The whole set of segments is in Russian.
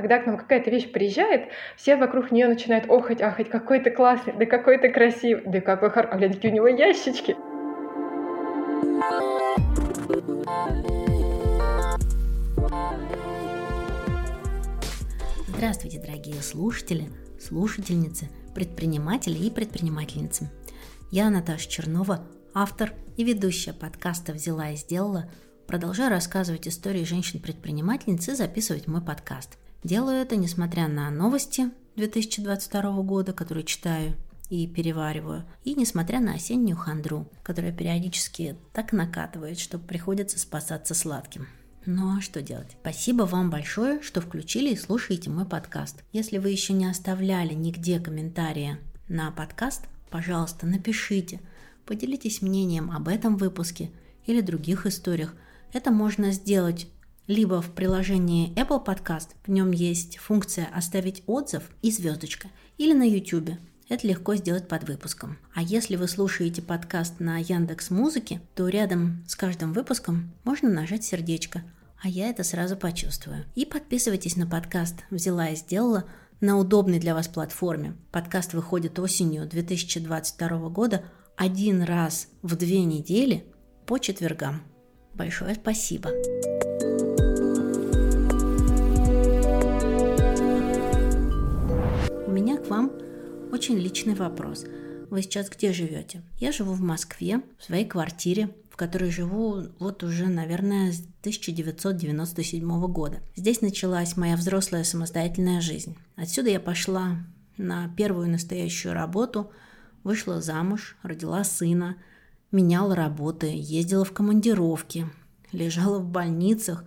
Когда к нам какая-то вещь приезжает, все вокруг нее начинают охать, ахать, какой ты классный, да какой ты красивый, да какой хороший, а глянь, какие у него ящички. Здравствуйте, дорогие слушатели, слушательницы, предприниматели и предпринимательницы. Я Наташа Чернова, автор и ведущая подкаста «Взяла и сделала». Продолжаю рассказывать истории женщин-предпринимательниц и записывать мой подкаст. Делаю это, несмотря на новости 2022 года, которые читаю и перевариваю, и несмотря на осеннюю хандру, которая периодически так накатывает, что приходится спасаться сладким. Ну а что делать? Спасибо вам большое, что включили и слушаете мой подкаст. Если вы еще не оставляли нигде комментарии на подкаст, пожалуйста, напишите, поделитесь мнением об этом выпуске или других историях. Это можно сделать либо в приложении Apple Podcast, в нем есть функция «Оставить отзыв» и звездочка, или на YouTube. Это легко сделать под выпуском. А если вы слушаете подкаст на Яндекс.Музыке, то рядом с каждым выпуском можно нажать сердечко, а я это сразу почувствую. И подписывайтесь на подкаст «Взяла и сделала» на удобной для вас платформе. Подкаст выходит осенью 2022 года один раз в 2 недели по четвергам. Большое спасибо! У меня к вам очень личный вопрос. Вы сейчас где живете? Я живу в Москве, в своей квартире, в которой живу вот уже, наверное, с 1997 года. Здесь началась моя взрослая самостоятельная жизнь. Отсюда я пошла на первую настоящую работу, вышла замуж, родила сына, меняла работы, ездила в командировки, лежала в больницах,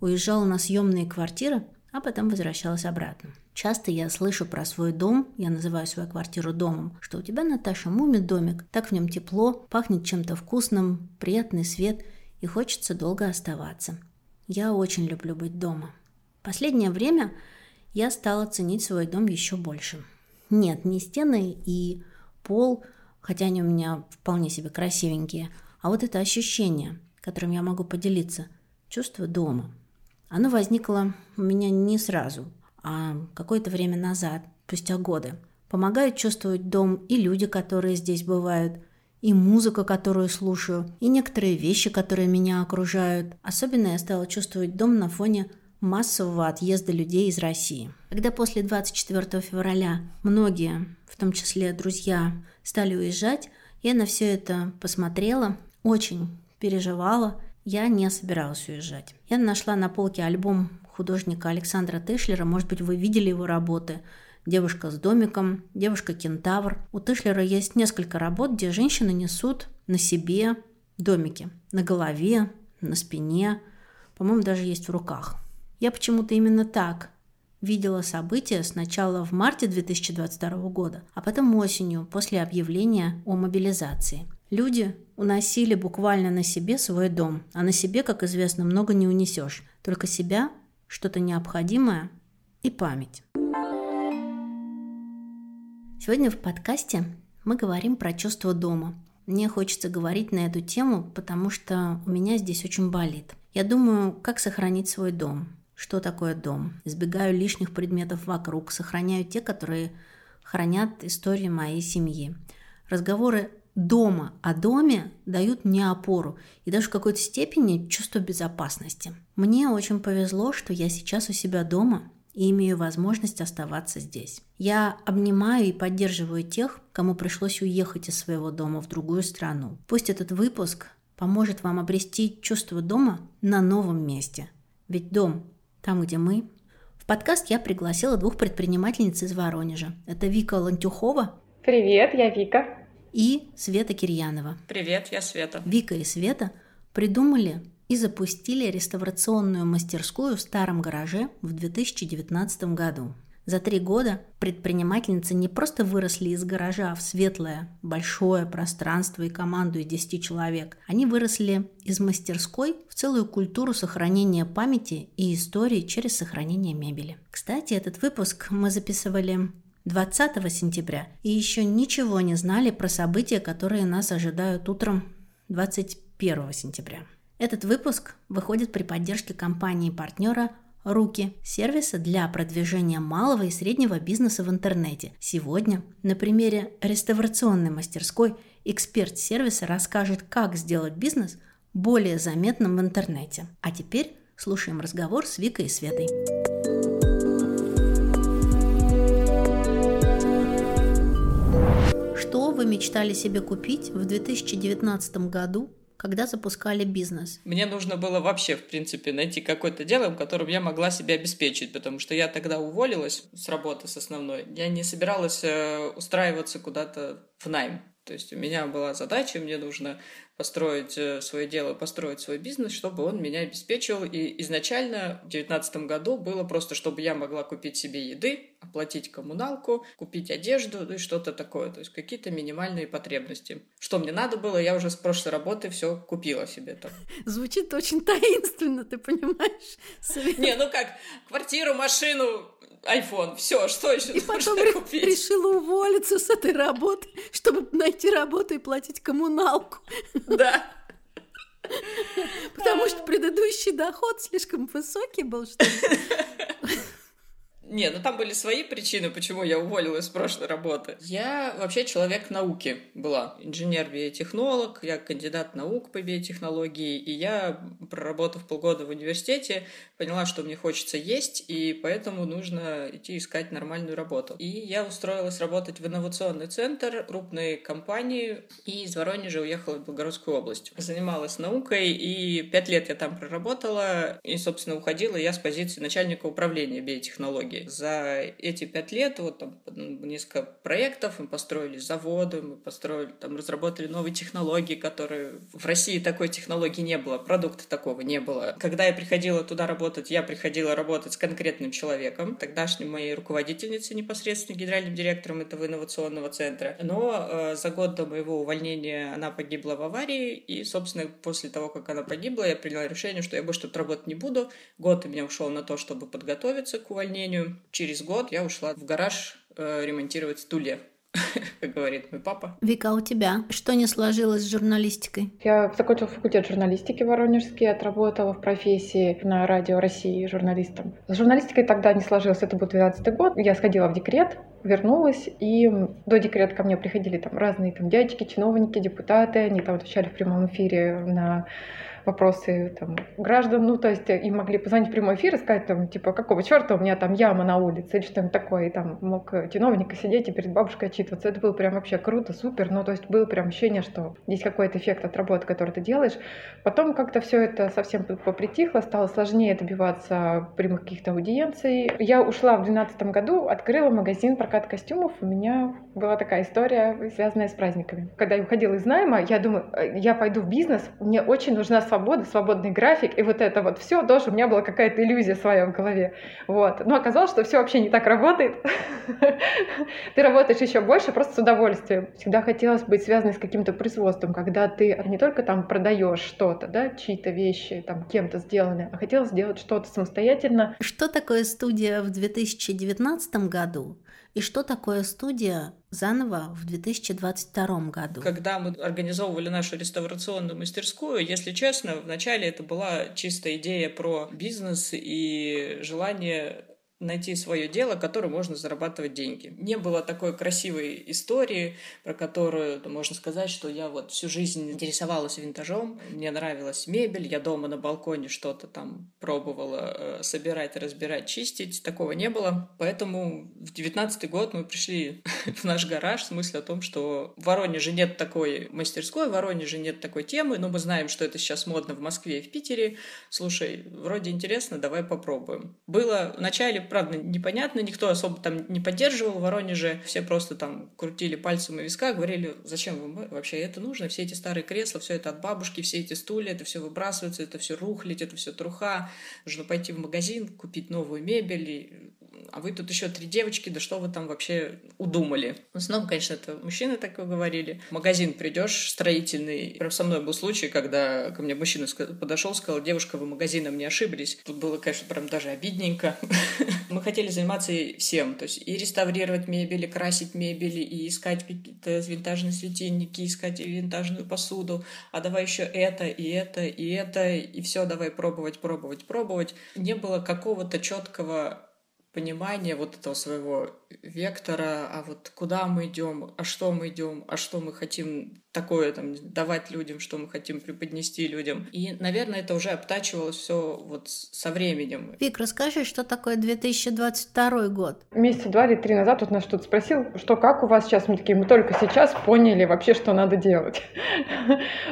уезжала на съемные квартиры, а потом возвращалась обратно. Часто я слышу про свой дом, я называю свою квартиру домом, что у тебя, Наташа, муми-домик, так в нем тепло, пахнет чем-то вкусным, приятный свет и хочется долго оставаться. Я очень люблю быть дома. Последнее время я стала ценить свой дом еще больше. Нет, не стены и пол, хотя они у меня вполне себе красивенькие, а вот это ощущение, которым я могу поделиться, чувство дома. Оно возникло у меня не сразу, а какое-то время назад, спустя годы. Помогают чувствовать дом и люди, которые здесь бывают, и музыка, которую слушаю, и некоторые вещи, которые меня окружают. Особенно я стала чувствовать дом на фоне массового отъезда людей из России. Когда после 24 февраля многие, в том числе друзья, стали уезжать, я на все это посмотрела, очень переживала. Я не собиралась уезжать. Я нашла на полке альбом художника Александра Тышлера, может быть, вы видели его работы, «Девушка с домиком», «Девушка-кентавр». У Тышлера есть несколько работ, где женщины несут на себе домики, на голове, на спине, по-моему, даже есть в руках. Я почему-то именно так видела события сначала в марте 2022 года, а потом осенью, после объявления о мобилизации. Люди уносили буквально на себе свой дом, а на себе, как известно, много не унесешь, только себя, что-то необходимое и память. Сегодня в подкасте мы говорим про чувство дома. Мне хочется говорить на эту тему, потому что у меня здесь очень болит. Я думаю, как сохранить свой дом. Что такое дом? Избегаю лишних предметов вокруг, сохраняю те, которые хранят истории моей семьи. Разговоры дома о доме дают мне опору и даже в какой-то степени чувство безопасности. Мне очень повезло, что я сейчас у себя дома и имею возможность оставаться здесь. Я обнимаю и поддерживаю тех, кому пришлось уехать из своего дома в другую страну. Пусть этот выпуск поможет вам обрести чувство дома на новом месте. Ведь дом там, где мы. В подкаст я пригласила 2 предпринимательниц из Воронежа. Это Вика Лантюхова. Привет, я Вика. И Света Кирьянова. Привет, я Света. Вика и Света придумали и запустили реставрационную мастерскую в старом гараже в 2019 году. За 3 года предпринимательницы не просто выросли из гаража в светлое, большое пространство и команду из 10 человек. Они выросли из мастерской в целую культуру сохранения памяти и истории через сохранение мебели. Кстати, этот выпуск мы записывали 20 сентября, и еще ничего не знали про события, которые нас ожидают утром 21 сентября. Этот выпуск выходит при поддержке компании-партнера Руки – сервиса для продвижения малого и среднего бизнеса в интернете. Сегодня на примере реставрационной мастерской эксперт сервиса расскажет, как сделать бизнес более заметным в интернете. А теперь слушаем разговор с Викой и Светой. Что вы мечтали себе купить в 2019 году? Когда запускали бизнес? Мне нужно было вообще, в принципе, найти какое-то дело, в котором я могла себя обеспечить, потому что я тогда уволилась с работы с основной. Я не собиралась устраиваться куда-то в найм. То есть у меня была задача, мне нужно построить свое дело, построить свой бизнес, чтобы он меня обеспечивал. И изначально в 2019 году было просто, чтобы я могла купить себе еды, оплатить коммуналку, купить одежду и что-то такое. То есть какие-то минимальные потребности. Что мне надо было, я уже с прошлой работы все купила себе. Там. Звучит очень таинственно, ты понимаешь? Не, ну как, квартиру, машину... iPhone, все, что еще и нужно потом купить? И решила уволиться с этой работы, чтобы найти работу и платить коммуналку. Да. Потому что предыдущий доход слишком высокий был, что ли? Не, ну там были свои причины, почему я уволилась с прошлой работы. Я вообще человек науки была. Инженер-биотехнолог, я кандидат наук по биотехнологии. И я, проработав полгода в университете, поняла, что мне хочется есть, и поэтому нужно идти искать нормальную работу. И я устроилась работать в инновационный центр крупной компании, и из Воронежа уехала в Белгородскую область. Занималась наукой, и 5 лет я там проработала, и, собственно, уходила я с позиции начальника управления биотехнологией. За эти 5 лет вот там несколько проектов, мы построили заводы, мы построили, там разработали новые технологии, которые в России такой технологии не было, продукта такого не было. Когда я приходила туда работать, я приходила работать с конкретным человеком, тогдашней моей руководительницей, непосредственно генеральным директором этого инновационного центра. Но за год до моего увольнения она погибла в аварии, и, собственно, после того, как она погибла, я приняла решение, что я больше тут работать не буду. Год у меня ушел на то, чтобы подготовиться к увольнению. Через год я ушла в гараж ремонтировать стулья, как говорит мой папа. Вика, у тебя что не сложилось с журналистикой? Я закончила факультет журналистики воронежский, отработала в профессии на Радио России журналистом. С журналистикой тогда не сложилось, это был 2012 год. Я сходила в декрет, вернулась, и до декрета ко мне приходили там разные там дядечки, чиновники, депутаты, они там отвечали в прямом эфире на... вопросы там, граждан, ну, то есть им могли позвонить в прямой эфир и сказать, там, типа, какого черта у меня там яма на улице, или что-нибудь такое, и там мог чиновник сидеть и перед бабушкой отчитываться. Это было прям вообще круто, супер, ну, то есть было прям ощущение, что есть какой-то эффект от работы, который ты делаешь. Потом как-то все это совсем попритихло, стало сложнее добиваться прямых каких-то аудиенций. Я ушла в 2012 году, открыла магазин прокат костюмов, у меня была такая история, связанная с праздниками. Когда я уходила из найма, я думаю, я пойду в бизнес, мне очень нужна свобода, свободный график, и вот это вот все тоже у меня была какая-то иллюзия своя в голове. Вот. Но оказалось, что все вообще не так работает. Ты работаешь еще больше, просто с удовольствием. Всегда хотелось быть связанной с каким-то производством, когда ты не только там продаешь что-то, да, чьи-то вещи там кем-то сделаны, а хотелось сделать что-то самостоятельно. Что такое студия в 2019 году? И что такое студия «Zanovo» в 2022 году? Когда мы организовывали нашу реставрационную мастерскую, если честно, вначале это была чисто идея про бизнес и желание найти свое дело, которым можно зарабатывать деньги. Не было такой красивой истории, про которую можно сказать, что я вот всю жизнь интересовалась винтажом, мне нравилась мебель, я дома на балконе что-то там пробовала собирать, разбирать, чистить. Такого не было. Поэтому в 2019 год мы пришли в наш гараж с мыслью о том, что в Воронеже нет такой мастерской, в Воронеже нет такой темы, но мы знаем, что это сейчас модно в Москве и в Питере. Слушай, вроде интересно, давай попробуем. Было вначале правда, непонятно, никто особо там не поддерживал в Воронеже, все просто там крутили пальцем у виска, говорили, зачем вам вообще это нужно, все эти старые кресла, все это от бабушки, все эти стулья, это все выбрасывается, это все рухлядь, это все труха, нужно пойти в магазин, купить новую мебель, а вы тут еще 3 девочки, да что вы там вообще удумали? В основном, конечно, это мужчины так и говорили. В магазин придешь строительный. Прям со мной был случай, когда ко мне мужчина подошел, сказал: девушка, вы магазином не ошиблись. Тут было, конечно, прям даже обидненько. Мы хотели заниматься всем, то есть и реставрировать мебель, и красить мебель, и искать какие-то винтажные светильники, искать винтажную посуду, а давай еще это, и это, и это, и все, давай пробовать. Не было какого-то четкого понимания вот этого своего вектора, а вот куда мы идем, а что мы идем, а что мы хотим такое там давать людям, что мы хотим преподнести людям. И, наверное, это уже обтачивалось все вот со временем. Вик, расскажи, что такое 2022 год? Месяца 2 или 3 назад вот нас что-то спросил, что как у вас сейчас? Мы такие, мы только сейчас поняли вообще, что надо делать.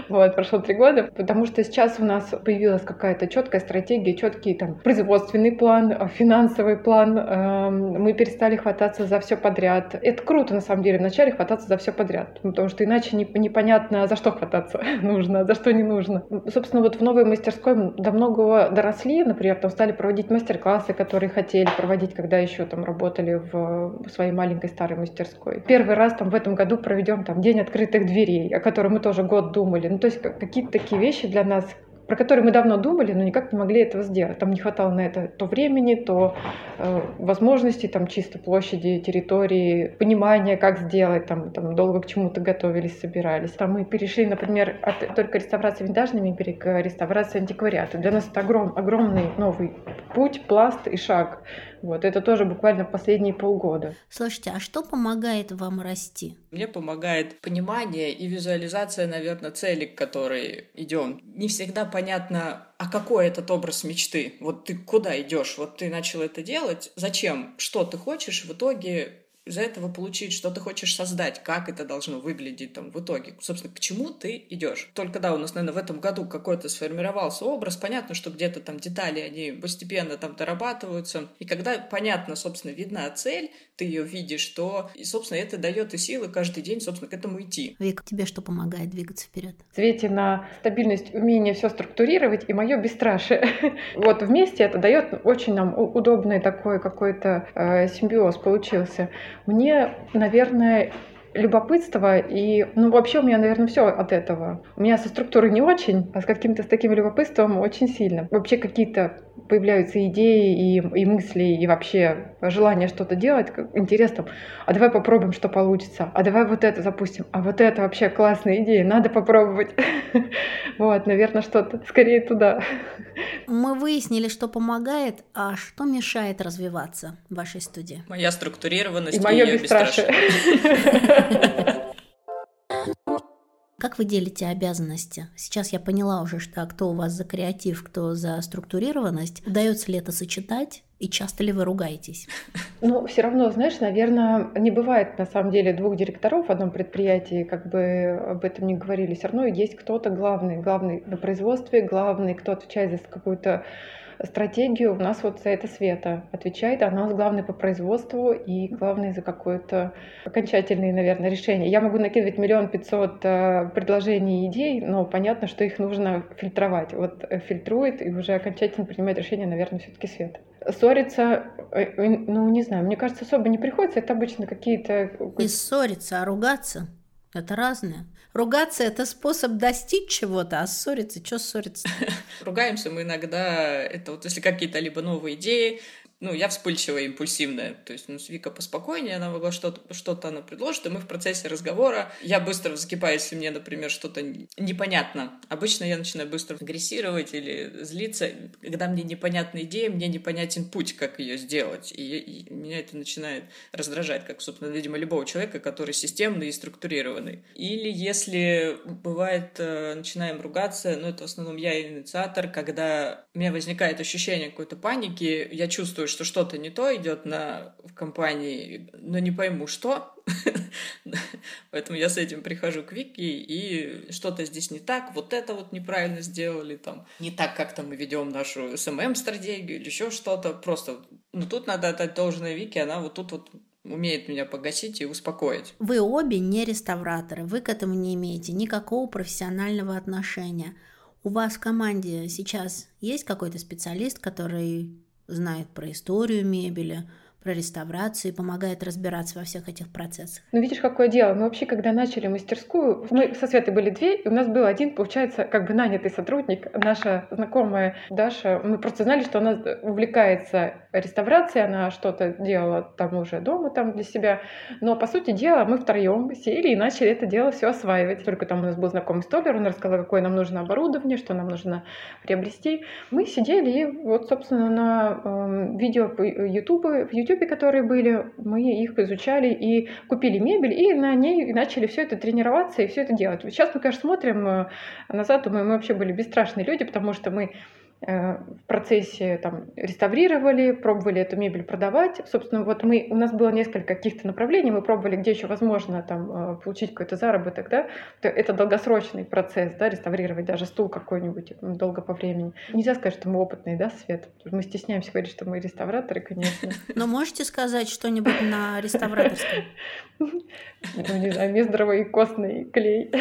Вот, прошло 3 года, потому что сейчас у нас появилась какая-то четкая стратегия, четкий там производственный план, финансовый план. Мы перестали хвататься за все подряд. Это круто, на самом деле, вначале хвататься за все подряд, потому что иначе непонятно, за что хвататься нужно, за что не нужно. Собственно, вот в новой мастерской до многого доросли, например, там стали проводить мастер-классы, которые хотели проводить, когда еще там работали в своей маленькой старой мастерской. Первый раз там в этом году проведем там день открытых дверей, о котором мы тоже год думали. Ну, то есть какие-то такие вещи для нас, про которые мы давно думали, но никак не могли этого сделать. Там не хватало на это то времени, то возможностей, там чисто площади, территории, понимания, как сделать, там долго к чему-то готовились, собирались. Там мы перешли, например, от только реставрации винтажной мебели к реставрации антиквариата. Для нас это огромный новый путь, пласт и шаг. Вот, это тоже буквально последние полгода. Слушайте, а что помогает вам расти? Мне помогает понимание и визуализация, наверное, целей, к которой идем. Не всегда понятно, а какой этот образ мечты? Вот ты куда идешь? Вот ты начал это делать. Зачем? Что ты хочешь в итоге из-за этого получить, что ты хочешь создать, как это должно выглядеть там в итоге. Собственно, к чему ты идешь? Только да, у нас, наверное, в этом году какой-то сформировался образ. Понятно, что где-то там детали, они постепенно там дорабатываются. И когда, понятно, собственно, видна цель, ты ее видишь, то, и, собственно, это дает и силы каждый день, собственно, к этому идти. Вик, тебе что помогает двигаться вперед? Свете на стабильность, умение все структурировать и мое бесстрашие. Вот вместе это дает очень нам удобный такой какой-то симбиоз получился. Мне, наверное, любопытство и... Ну, вообще у меня, наверное, все от этого. У меня со структурой не очень, а с каким-то с таким любопытством очень сильно. Вообще какие-то появляются идеи и мысли, и вообще желание что-то делать, интересно. А давай попробуем, что получится. А давай вот это запустим. А вот это вообще классная идея, надо попробовать. Вот, наверное, что-то скорее туда. Мы выяснили, что помогает, а что мешает развиваться в вашей студии. Моя структурированность и моё бесстрашие. Как вы делите обязанности? Сейчас я поняла уже, что кто у вас за креатив, кто за структурированность. Удается ли это сочетать? И часто ли вы ругаетесь? Ну, все равно, знаешь, наверное, не бывает на самом деле 2 директоров в одном предприятии, как бы об этом не говорили. Все равно есть кто-то главный на производстве, главный, кто отвечает за какую-то стратегию. У нас вот за это Света отвечает, она у нас главная по производству и главная за какое-то окончательное, наверное, решение. Я могу накидывать 1 500 000 предложений и идей, но понятно, что их нужно фильтровать. Вот фильтрует и уже окончательно принимает решение, наверное, все-таки Света. Ссориться, ну, не знаю, мне кажется, особо не приходится, это обычно какие-то... Не ссориться, а ругаться. Это разное. Ругаться – это способ достичь чего-то, а ссориться – что ссориться? Ругаемся мы иногда, это вот если какие-то либо новые идеи, ну, я вспыльчивая, импульсивная, то есть Вика поспокойнее, она могла что-то она предложит, и мы в процессе разговора, я быстро закипаю, если мне, например, что-то непонятно. Обычно я начинаю быстро агрессировать или злиться, когда мне непонятна идея, мне непонятен путь, как ее сделать, и меня это начинает раздражать, как, собственно, видимо, любого человека, который системный и структурированный. Или если бывает, начинаем ругаться, но это в основном я инициатор, когда у меня возникает ощущение какой-то паники, я чувствую, что что-то не то идет в компании, но не пойму, что. Поэтому я с этим прихожу к Вике, и что-то здесь не так, вот это вот неправильно сделали, там, не так как-то мы ведем нашу СММ-стратегию или еще что-то. Просто, ну, тут надо отдать должное Вике, она вот тут вот умеет меня погасить и успокоить. Вы обе не реставраторы, вы к этому не имеете никакого профессионального отношения. У вас в команде сейчас есть какой-то специалист, который знает про историю мебели, про реставрацию и помогает разбираться во всех этих процессах. Ну, видишь, какое дело. Мы вообще, когда начали мастерскую, мы со Светой были две, и у нас был один, получается, как бы нанятый сотрудник, наша знакомая Даша. Мы просто знали, что она увлекается реставрацией, она что-то делала там уже дома там для себя. Но, по сути дела, мы втроем сели и начали это дело все осваивать. Только там у нас был знакомый столяр, он рассказал, какое нам нужно оборудование, что нам нужно приобрести. Мы сидели и вот, собственно, на видео в YouTube, которые были, мы их изучали и купили мебель, и на ней начали все это тренироваться и все это делать. Сейчас мы, конечно, смотрим назад, мы вообще были бесстрашные люди, потому что мы в процессе там реставрировали, пробовали эту мебель продавать. Собственно, вот у нас было несколько каких-то направлений, мы пробовали, где еще возможно там получить какой-то заработок, да. Это долгосрочный процесс, да, реставрировать даже стул какой-нибудь долго по времени. Нельзя сказать, что мы опытные, да, Свет? Мы стесняемся говорить, что мы реставраторы, конечно. Но можете сказать что-нибудь на реставраторском? Ну, не знаю, мездровый костный клей,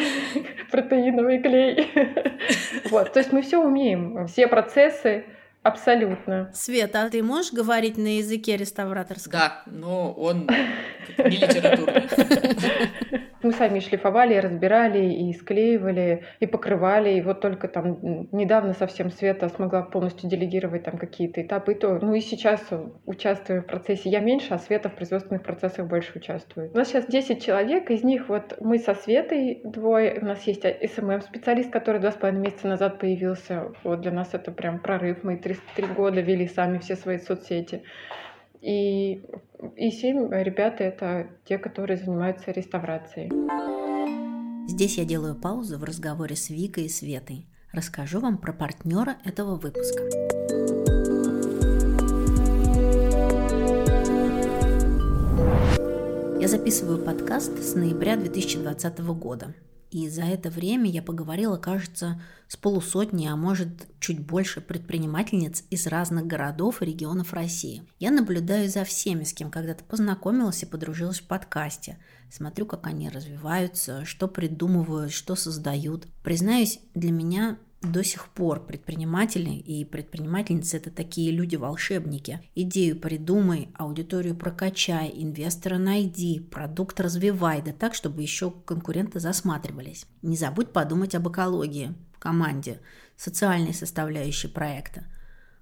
протеиновый клей. Вот, то есть мы все умеем, все процессы абсолютно. Света, а ты можешь говорить на языке реставраторском? Да, но он не литературный. Мы сами шлифовали, разбирали, и склеивали, и покрывали. И вот только там недавно совсем Света смогла полностью делегировать там какие-то этапы. И то, ну и сейчас участвую в процессе. Я меньше, а Света в производственных процессах больше участвует. У нас сейчас 10 человек, из них вот мы со Светой двое. У нас есть СММ-специалист, который 2,5 месяца назад появился. Вот для нас это прям прорыв. Мы 3 года вели сами все свои соцсети. И 7 ребят — это те, которые занимаются реставрацией. Здесь я делаю паузу в разговоре с Викой и Светой. Расскажу вам про партнера этого выпуска. Я записываю подкаст с ноября 2020 года. И за это время я поговорила, кажется, с полусотней, а может чуть больше предпринимательниц из разных городов и регионов России. Я наблюдаю за всеми, с кем когда-то познакомилась и подружилась в подкасте. Смотрю, как они развиваются, что придумывают, что создают. Признаюсь, для меня до сих пор предприниматели и предпринимательницы — это такие люди-волшебники. Идею придумай, аудиторию прокачай, инвестора найди, продукт развивай, да так, чтобы еще конкуренты засматривались. Не забудь подумать об экологии, команде, социальной составляющей проекта.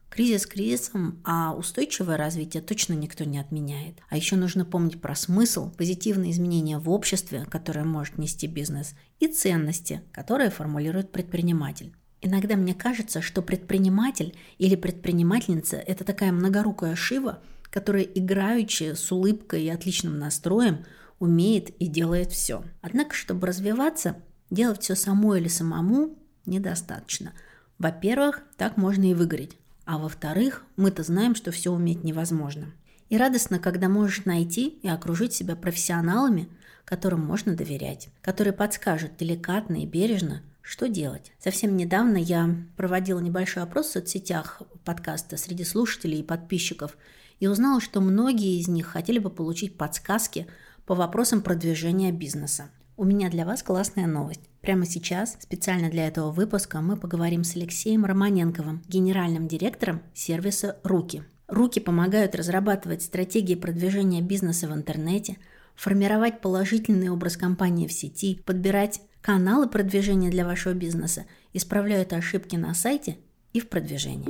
Кризис кризисом, а устойчивое развитие точно никто не отменяет. А еще нужно помнить про смысл, позитивные изменения в обществе, которые может нести бизнес, и ценности, которые формулирует предприниматель. Иногда мне кажется, что предприниматель или предпринимательница – это такая многорукая Шива, которая, играючи, с улыбкой и отличным настроем, умеет и делает все. Однако, чтобы развиваться, делать все самой или самому недостаточно. Во-первых, так можно и выгореть. А во-вторых, мы-то знаем, что все уметь невозможно. И радостно, когда можешь найти и окружить себя профессионалами, которым можно доверять, которые подскажут деликатно и бережно, что делать? Совсем недавно я проводила небольшой опрос в соцсетях подкаста среди слушателей и подписчиков и узнала, что многие из них хотели бы получить подсказки по вопросам продвижения бизнеса. У меня для вас классная новость. Прямо сейчас, специально для этого выпуска, мы поговорим с Алексеем Романенковым, генеральным директором сервиса Rookee. Rookee помогают разрабатывать стратегии продвижения бизнеса в интернете, формировать положительный образ компании в сети, подбирать каналы продвижения для вашего бизнеса, исправляют ошибки на сайте и в продвижении.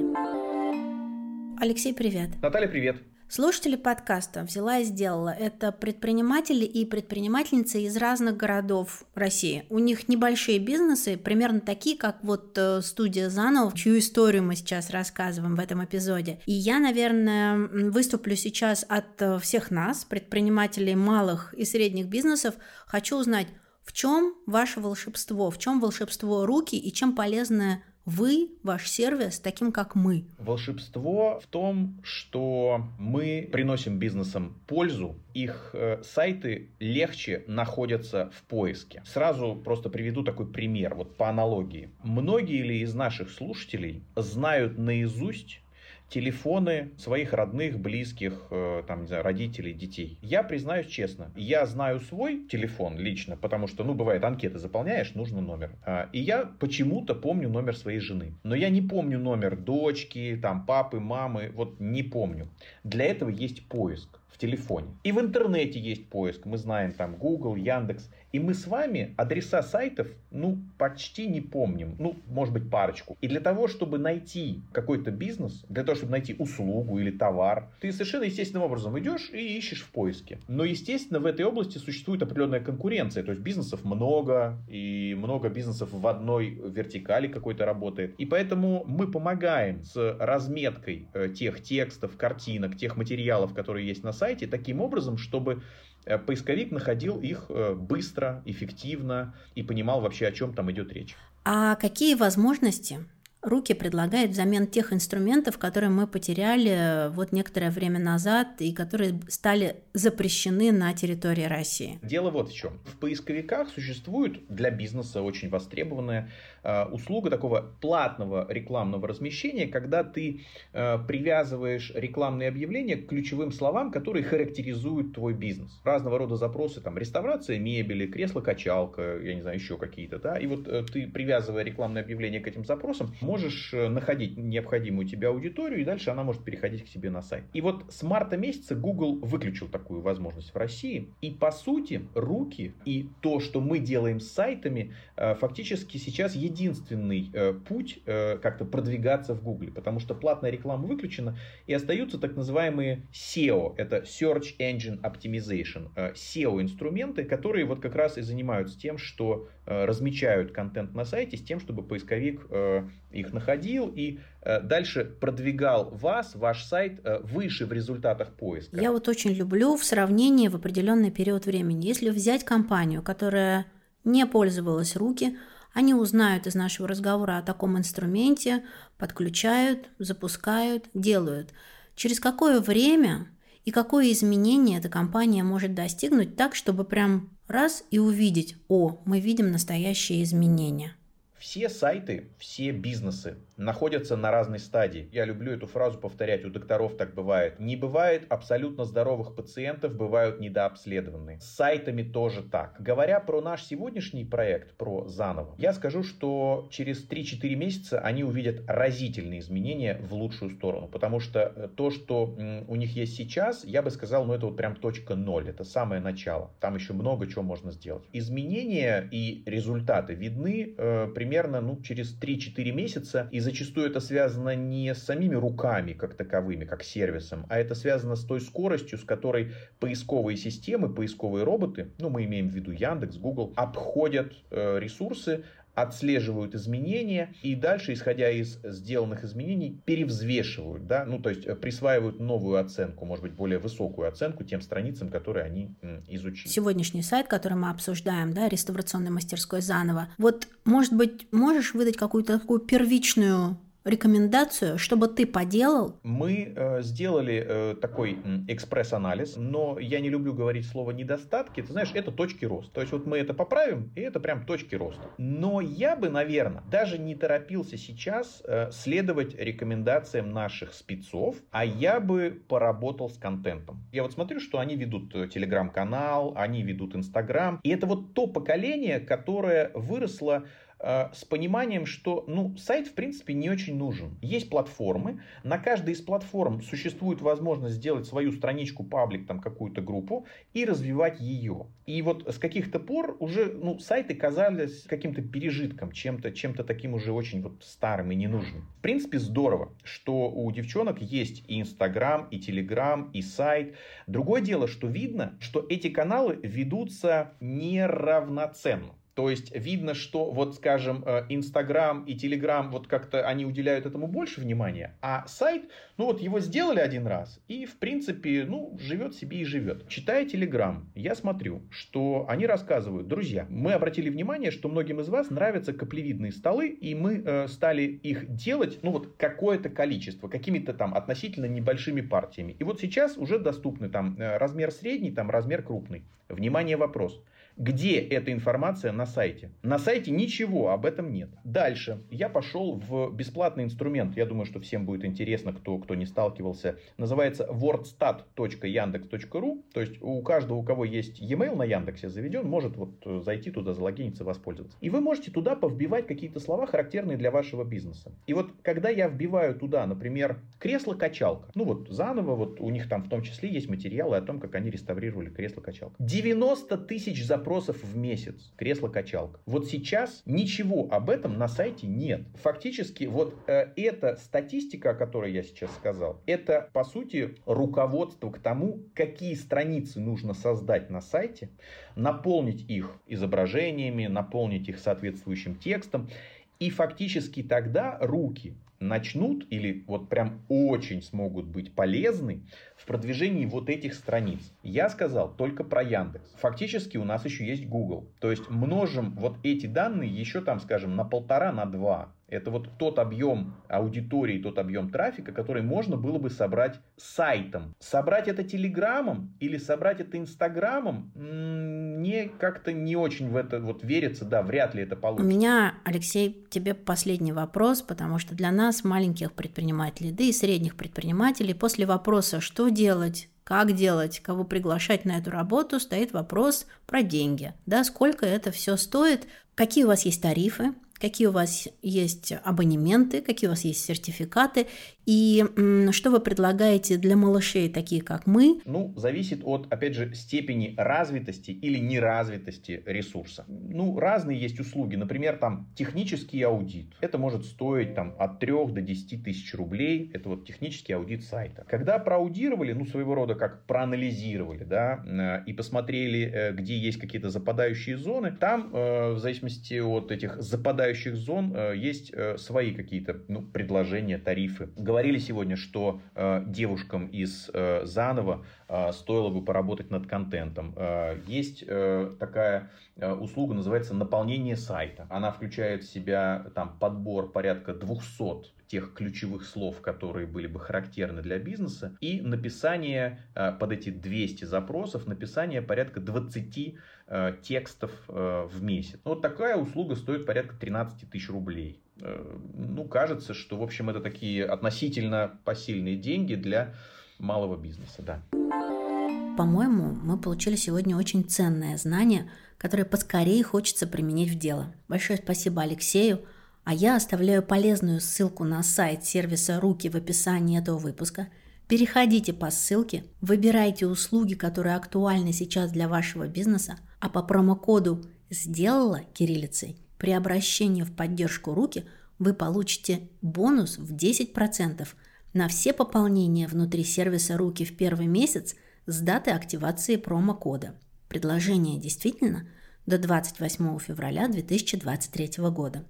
Алексей, привет. Наталья, привет. Слушатели подкаста «Взяла и сделала» — это предприниматели и предпринимательницы из разных городов России. У них небольшие бизнесы, примерно такие, как вот студия Zanovo, чью историю мы сейчас рассказываем в этом эпизоде. И я, наверное, выступлю сейчас от всех нас, предпринимателей малых и средних бизнесов. Хочу узнать, в чем ваше волшебство? В чем волшебство Rookee и чем полезны вы, ваш сервис, таким как мы? Волшебство в том, что мы приносим бизнесам пользу. Их сайты легче находятся в поиске. Сразу просто приведу такой пример, вот по аналогии. Многие ли из наших слушателей знают наизусть телефоны своих родных, близких, там, не знаю, родителей, детей. Я признаюсь честно, я знаю свой телефон лично, потому что, ну, бывает, анкеты заполняешь, нужно номер. И я почему-то помню номер своей жены. Но я не помню номер дочки, там, папы, мамы, вот не помню. Для этого есть поиск в телефоне. И в интернете есть поиск. Мы знаем там Google, Яндекс. И мы с вами адреса сайтов, ну, почти не помним. Ну, может быть, парочку. И для того, чтобы найти какой-то бизнес, для того, чтобы найти услугу или товар, ты совершенно естественным образом идешь и ищешь в поиске. Но, естественно, в этой области существует определенная конкуренция. То есть бизнесов много, и много бизнесов в одной вертикали какой-то работает. И поэтому мы помогаем с разметкой тех текстов, картинок, тех материалов, которые есть на сайте, таким образом, чтобы поисковик находил их быстро, эффективно и понимал вообще, о чем там идет речь. А какие возможности Руки предлагает взамен тех инструментов, которые мы потеряли вот некоторое время назад и которые стали запрещены на территории России? Дело вот в чем. В поисковиках существует для бизнеса очень востребованная услуга такого платного рекламного размещения, когда ты привязываешь рекламные объявления к ключевым словам, которые характеризуют твой бизнес. Разного рода запросы, там, реставрация мебели, кресло-качалка, я не знаю, еще какие-то, да, и вот ты, привязывая рекламное объявление к этим запросам, можешь находить необходимую тебе аудиторию, и дальше она может переходить к себе на сайт. И вот с марта месяца Google выключил такую возможность в России. И по сути, Руки и то, что мы делаем с сайтами, фактически сейчас единственный путь как-то продвигаться в Google. Потому что платная реклама выключена, и остаются так называемые SEO. Это Search Engine Optimization. SEO-инструменты, которые вот как раз и занимаются тем, что размечают контент на сайте с тем, чтобы поисковик их находил и дальше продвигал вас, ваш сайт выше в результатах поиска. Я вот очень люблю в сравнении в определенный период времени. Если взять компанию, которая не пользовалась Руки, они узнают из нашего разговора о таком инструменте, подключают, запускают, делают. Через какое время и какое изменение эта компания может достигнуть так, чтобы прям раз и увидеть: о, мы видим настоящие изменения? Все сайты, все бизнесы находятся на разной стадии. Я люблю эту фразу повторять, у докторов так бывает. Не бывает абсолютно здоровых пациентов, бывают недообследованные. С сайтами тоже так. Говоря про наш сегодняшний проект, про Zanovo, я скажу, что через 3-4 месяца они увидят разительные изменения в лучшую сторону. Потому что то, что у них есть сейчас, я бы сказал, ну это вот прям точка ноль, это самое начало. Там еще много чего можно сделать. Изменения и результаты видны примерно, ну, через 3-4 месяца. И зачастую это связано не с самими руками как таковыми, как сервисом, а это связано с той скоростью, с которой поисковые системы, поисковые роботы, ну, мы имеем в виду Яндекс, Google, обходят ресурсы, отслеживают изменения и дальше, исходя из сделанных изменений, перевзвешивают, да, ну, то есть присваивают новую оценку, может быть, более высокую оценку тем страницам, которые они изучили. Сегодняшний сайт, который мы обсуждаем, да, реставрационной мастерской Zanovo, вот, может быть, можешь выдать какую-то такую первичную рекомендацию, чтобы ты поделал? Мы сделали такой экспресс-анализ, но я не люблю говорить слово «недостатки». Ты знаешь, это точки роста. То есть вот мы это поправим, и это прям точки роста. Но я бы, наверное, даже не торопился сейчас следовать рекомендациям наших спецов, а я бы поработал с контентом. Я вот смотрю, что они ведут телеграм-канал, они ведут инстаграм. И это вот то поколение, которое выросло с пониманием, что, ну, сайт, в принципе, не очень нужен. Есть платформы, на каждой из платформ существует возможность сделать свою страничку, паблик, там, какую-то группу и развивать ее. И вот с каких-то пор уже, ну, сайты казались каким-то пережитком, чем-то таким уже очень вот старым и ненужным. В принципе, здорово, что у девчонок есть и Инстаграм, и Телеграм, и сайт. Другое дело, что видно, что эти каналы ведутся неравноценно. То есть видно, что вот, скажем, Инстаграм и Телеграм, вот как-то они уделяют этому больше внимания, а сайт, ну вот его сделали один раз и, в принципе, ну, живет себе и живет. Читая Телеграм, я смотрю, что они рассказывают: друзья, мы обратили внимание, что многим из вас нравятся каплевидные столы, и мы стали их делать, ну вот какое-то количество, какими-то там относительно небольшими партиями. И вот сейчас уже доступны там размер средний, там размер крупный. Внимание, вопрос. Где эта информация на сайте? На сайте ничего об этом нет. Дальше я пошел в бесплатный инструмент. Я думаю, что всем будет интересно, кто не сталкивался. Называется wordstat.yandex.ru. То есть у каждого, у кого есть e-mail на Яндексе заведен, может вот зайти туда, залогиниться, воспользоваться. И вы можете туда повбивать какие-то слова, характерные для вашего бизнеса. И вот когда я вбиваю туда, например, кресло-качалка. Ну вот Zanovo, вот у них там в том числе есть материалы о том, как они реставрировали кресло-качалку. 90 тысяч запросов в месяц. Кресло-качалка. Вот сейчас ничего об этом на сайте нет. Фактически вот эта статистика, о которой я сейчас сказал, это по сути руководство к тому, какие страницы нужно создать на сайте, наполнить их изображениями, наполнить их соответствующим текстом. И фактически тогда руки начнут или вот прям очень смогут быть полезны в продвижении вот этих страниц. Я сказал только про Яндекс. Фактически у нас еще есть Google. То есть множим вот эти данные еще там, скажем, на 1,5-2. Это вот тот объем аудитории, тот объем трафика, который можно было бы собрать сайтом. Собрать это телеграммом или собрать это инстаграмом, мне как-то не очень в это вот верится, да, вряд ли это получится. У меня, Алексей, тебе последний вопрос, потому что для нас, маленьких предпринимателей, да и средних предпринимателей, после вопроса «что делать?», как делать, кого приглашать на эту работу, стоит вопрос про деньги. Да, сколько это все стоит, какие у вас есть тарифы, какие у вас есть абонементы, какие у вас есть сертификаты, и что вы предлагаете для малышей, такие как мы? Ну, зависит от, опять же, степени развитости или неразвитости ресурса. Ну, разные есть услуги, например, там, технический аудит. Это может стоить там от 3 до 10 тысяч рублей, это вот технический аудит сайта. Когда проаудировали, ну, своего рода как проанализировали, да, и посмотрели, где есть какие-то западающие зоны, там, в зависимости от этих западающих зон есть свои какие-то предложения, тарифы. Говорили сегодня, что девушкам из Zanovo стоило бы поработать над контентом. Есть такая услуга, называется «наполнение сайта». Она включает в себя там подбор порядка 200 тех ключевых слов, которые были бы характерны для бизнеса, и написание под эти 200 запросов, написание порядка 20 текстов в месяц. Вот такая услуга стоит порядка 13 тысяч рублей. Ну, кажется, что, в общем, это такие относительно посильные деньги для малого бизнеса, да. По-моему, мы получили сегодня очень ценное знание, которое поскорее хочется применить в дело. Большое спасибо Алексею. А я оставляю полезную ссылку на сайт сервиса «Руки» в описании этого выпуска. Переходите по ссылке, выбирайте услуги, которые актуальны сейчас для вашего бизнеса, а по промокоду «Сделала» кириллицей при обращении в поддержку «Руки» вы получите бонус в 10% на все пополнения внутри сервиса «Руки» в первый месяц с даты активации промокода. Предложение действительно до 28 февраля 2023 года.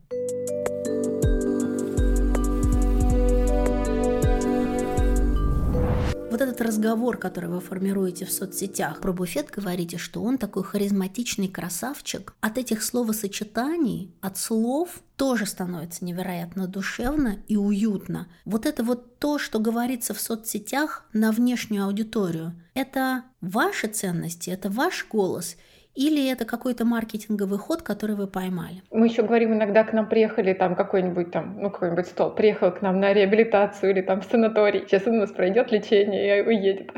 Вот этот разговор, который вы формируете в соцсетях про буфет, говорите, что он такой харизматичный красавчик. От этих словосочетаний, от слов тоже становится невероятно душевно и уютно. Вот это вот то, что говорится в соцсетях на внешнюю аудиторию, это ваши ценности, это ваш голос. Или это какой-то маркетинговый ход, который вы поймали? Мы еще говорим, иногда к нам приехали там какой-нибудь там, ну какой-нибудь стол, приехал к нам на реабилитацию или там в санаторий. Сейчас он у нас пройдет лечение и уедет.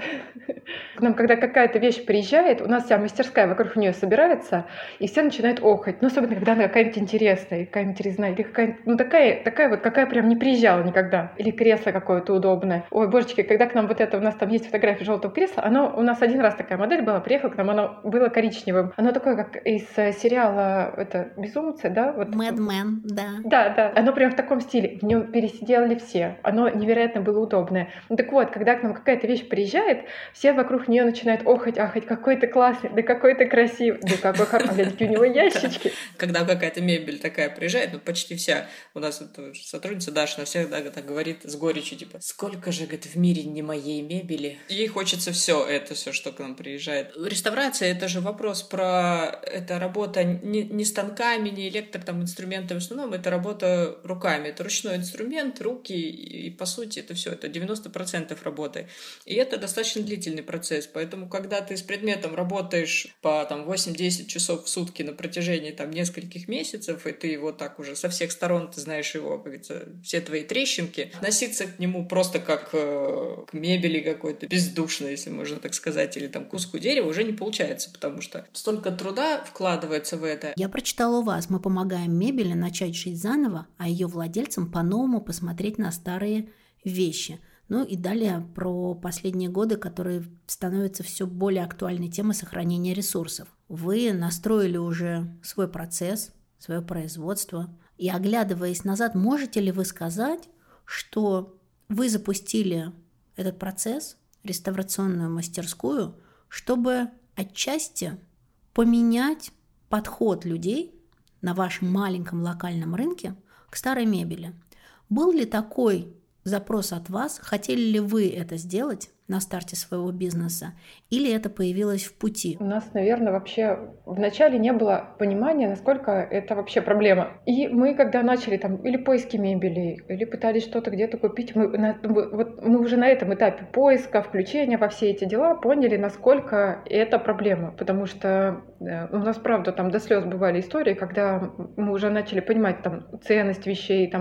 К нам, когда какая-то вещь приезжает, у нас вся мастерская вокруг нее собирается, и все начинают охать. Ну, особенно, когда она какая-нибудь интересная, какая-нибудь резная, или какая-нибудь, ну, такая вот, какая прям не приезжала никогда. Или кресло какое-то удобное. Ой, божечки, когда к нам вот это, у нас там есть фотография желтого кресла, оно у нас один раз такая модель была, приехала к нам, оно было коричневое. Оно такое, как из сериала это, «Безумцы», да? Вот. «Mad Men», да. Да, да. Оно прям в таком стиле. В нем пересидели все. Оно невероятно было удобное. Ну, так вот, когда к нам какая-то вещь приезжает, все вокруг нее начинают охать, ахать. Какой ты классный, да какой ты красивый, да какой хороший, какие у него ящички. Когда какая-то мебель такая приезжает, ну, почти вся у нас сотрудница Даша, она всегда говорит с горечью, типа, сколько же, говорит, в мире не моей мебели. Ей хочется все это, все, что к нам приезжает. Реставрация — это же вопрос про эта работа не с танками, не электроинструментами, в основном это работа руками. Это ручной инструмент, руки, и по сути это все, это 90% работы. И это достаточно длительно. длительный процесс, поэтому когда ты с предметом работаешь по 8-10 часов в сутки на протяжении нескольких месяцев, и ты его так уже со всех сторон, ты знаешь его, как говорится, все твои трещинки, относиться к нему просто как к мебели какой-то, бездушно, если можно так сказать, или куску дерева уже не получается, потому что столько труда вкладывается в это. Я прочитала у вас, мы помогаем мебели начать жить заново, а ее владельцам по-новому посмотреть на старые вещи. Ну и далее про последние годы, которые становятся все более актуальной темой сохранения ресурсов. Вы настроили уже свой процесс, свое производство. И оглядываясь назад, можете ли вы сказать, что вы запустили этот процесс, реставрационную мастерскую, чтобы отчасти поменять подход людей на вашем маленьком локальном рынке к старой мебели? Был ли такой запрос от вас? Хотели ли вы это сделать на старте своего бизнеса? Или это появилось в пути? У нас, наверное, вообще вначале не было понимания, насколько это вообще проблема. И мы, когда начали или поиски мебели, или пытались что-то где-то купить, мы уже на этом этапе поиска, включения во все эти дела поняли, насколько это проблема. Потому что у нас, правда, до слез бывали истории, когда мы уже начали понимать ценность вещей,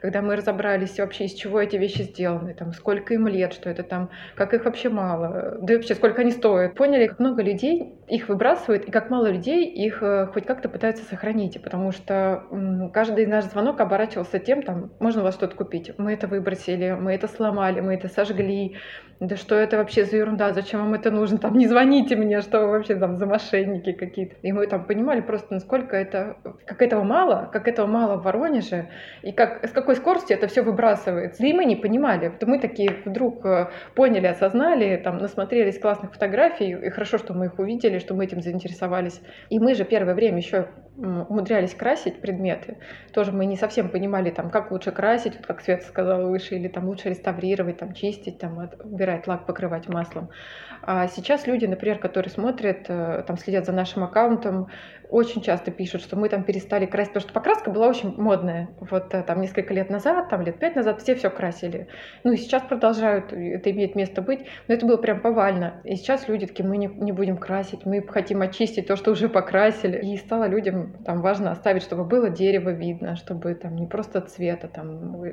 когда мы разобрались вообще, из чего эти вещи сделаны, сколько им лет, что это как их вообще мало, да и вообще сколько они стоят. Поняли, как много людей их выбрасывают, и как мало людей их хоть как-то пытаются сохранить, потому что каждый наш звонок оборачивался тем, можно у вас что-то купить, мы это выбросили, мы это сломали, мы это сожгли, да что это вообще за ерунда, зачем вам это нужно, не звоните мне, что вы вообще за мошенники какие-то. И мы понимали просто, насколько это, как этого мало в Воронеже, и с какой скоростью это все выбрасывается. И мы не понимали, мы такие вдруг поняли, осознали, насмотрелись классных фотографий, и хорошо, что мы их увидели, что мы этим заинтересовались. И мы же первое время еще умудрялись красить предметы. Тоже мы не совсем понимали, как лучше красить, вот как Света сказала выше, или лучше реставрировать, чистить, убирать лак, покрывать маслом. А сейчас люди, например, которые смотрят, следят за нашим аккаунтом, очень часто пишут, что мы перестали красить, потому что покраска была очень модная. Вот несколько лет назад, лет 5 назад все красили. Ну и сейчас продолжают, это имеет место быть, но это было прям повально. И сейчас люди такие, мы не будем красить, мы хотим очистить то, что уже покрасили. И стало людям важно оставить, чтобы было дерево видно, чтобы не просто цвета,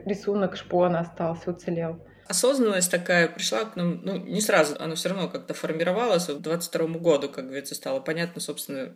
рисунок шпона остался, уцелел. Осознанность такая пришла к нам, не сразу, она все равно как-то формировалась. В 22-м году, как говорится, стало понятно, собственно,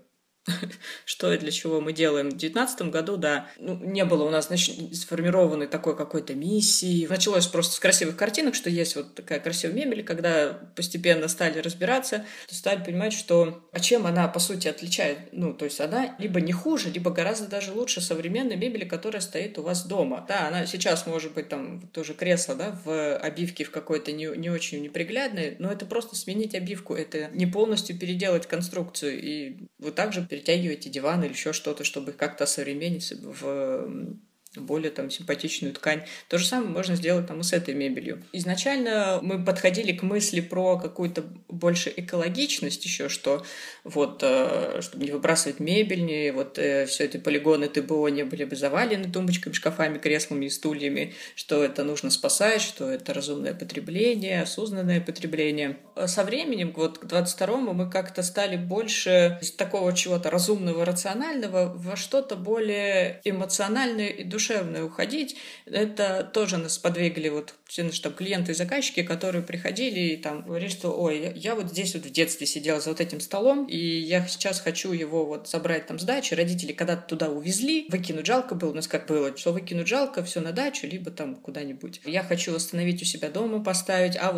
что и для чего мы делаем. В 2019 году, да, не было у нас сформированной такой какой-то миссии. Началось просто с красивых картинок, что есть вот такая красивая мебель. Когда постепенно стали разбираться, то стали понимать, а чем она, по сути, отличает. То есть она либо не хуже, либо гораздо даже лучше современной мебели, которая стоит у вас дома. Да, она сейчас, может быть, тоже кресло, да, в обивке в какой-то не очень неприглядной, но это просто сменить обивку, это не полностью переделать конструкцию. И вы также перетягиваете диван или еще что-то, чтобы как-то осовременить в более симпатичную ткань. То же самое можно сделать и с этой мебелью. Изначально мы подходили к мысли про какую-то больше экологичность еще, что чтобы не выбрасывать мебель, не все эти полигоны ТБО не были бы завалены тумбочками, шкафами, креслами и стульями, что это нужно спасать, что это разумное потребление, осознанное потребление. Со временем, к 22-му, мы как-то стали больше из такого чего-то разумного, рационального во что-то более эмоциональное и душевное уходить. Это тоже нас подвигли все наши клиенты и заказчики, которые приходили и говорили, что ой, я здесь в детстве сидела за этим столом, и я сейчас хочу его забрать с дачи. Родители когда-то туда увезли, выкинуть жалко было, у нас как было, что выкинуть жалко, все на дачу, либо куда-нибудь. Я хочу восстановить у себя дома, поставить, а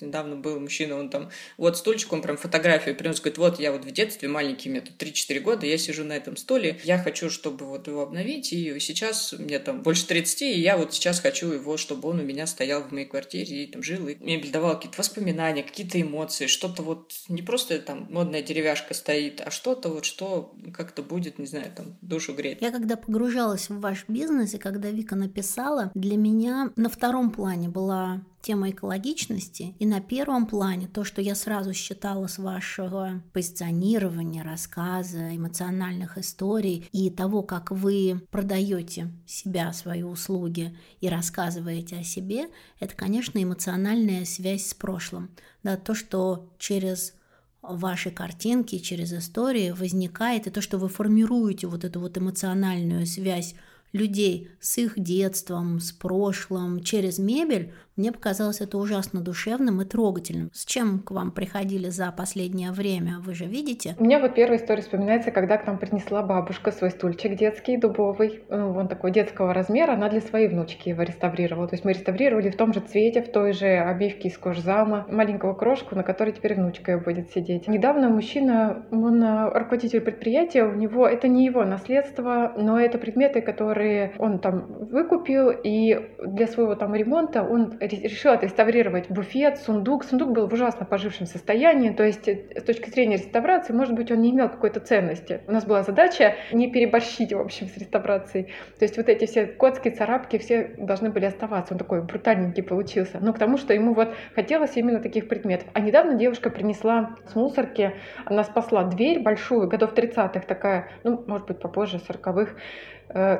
недавно был мужчина, он стульчик, он прям фотографию принес, говорит, я в детстве маленький, мне 3-4 года, я сижу на этом стуле, я хочу, чтобы его обновить, и сейчас мне больше 30, и я сейчас хочу его, чтобы он у меня стоял в моей квартире и жил, и мебель давала какие-то воспоминания, какие-то эмоции, что-то не просто модная деревяшка стоит, а что-то что как-то будет, не знаю, душу греть. Я когда погружалась в ваш бизнес, и когда Вика написала, для меня на втором плане была тема экологичности, и на первом плане то, что я сразу считала с вашего позиционирования, рассказа, эмоциональных историй и того, как вы продаете себя, свои услуги и рассказываете о себе, это, конечно, эмоциональная связь с прошлым. Да, то, что через ваши картинки, через истории возникает, и то, что вы формируете вот эту вот эмоциональную связь людей с их детством, с прошлым, через мебель, мне показалось это ужасно душевным и трогательным. С чем к вам приходили за последнее время, вы же видите? У меня вот первая история вспоминается, когда к нам принесла бабушка свой стульчик детский, дубовый, он такой детского размера, она для своей внучки его реставрировала. То есть мы реставрировали в том же цвете, в той же обивке из кожзама, маленького крошку, на которой теперь внучка будет сидеть. Недавно мужчина, он руководитель предприятия, у него, это не его наследство, но это предметы, которые он там выкупил, и для своего там ремонта он решил отреставрировать буфет, сундук. Сундук был в ужасно пожившем состоянии, то есть с точки зрения реставрации, может быть, он не имел какой-то ценности. У нас была задача не переборщить, в общем, с реставрацией. То есть вот эти все коцки, царапки, все должны были оставаться. Он такой брутальненький получился. Но к тому, что ему вот хотелось именно таких предметов. А недавно девушка принесла с мусорки, она спасла дверь большую, годов 30-х такая, ну, может быть, попозже, 40-х,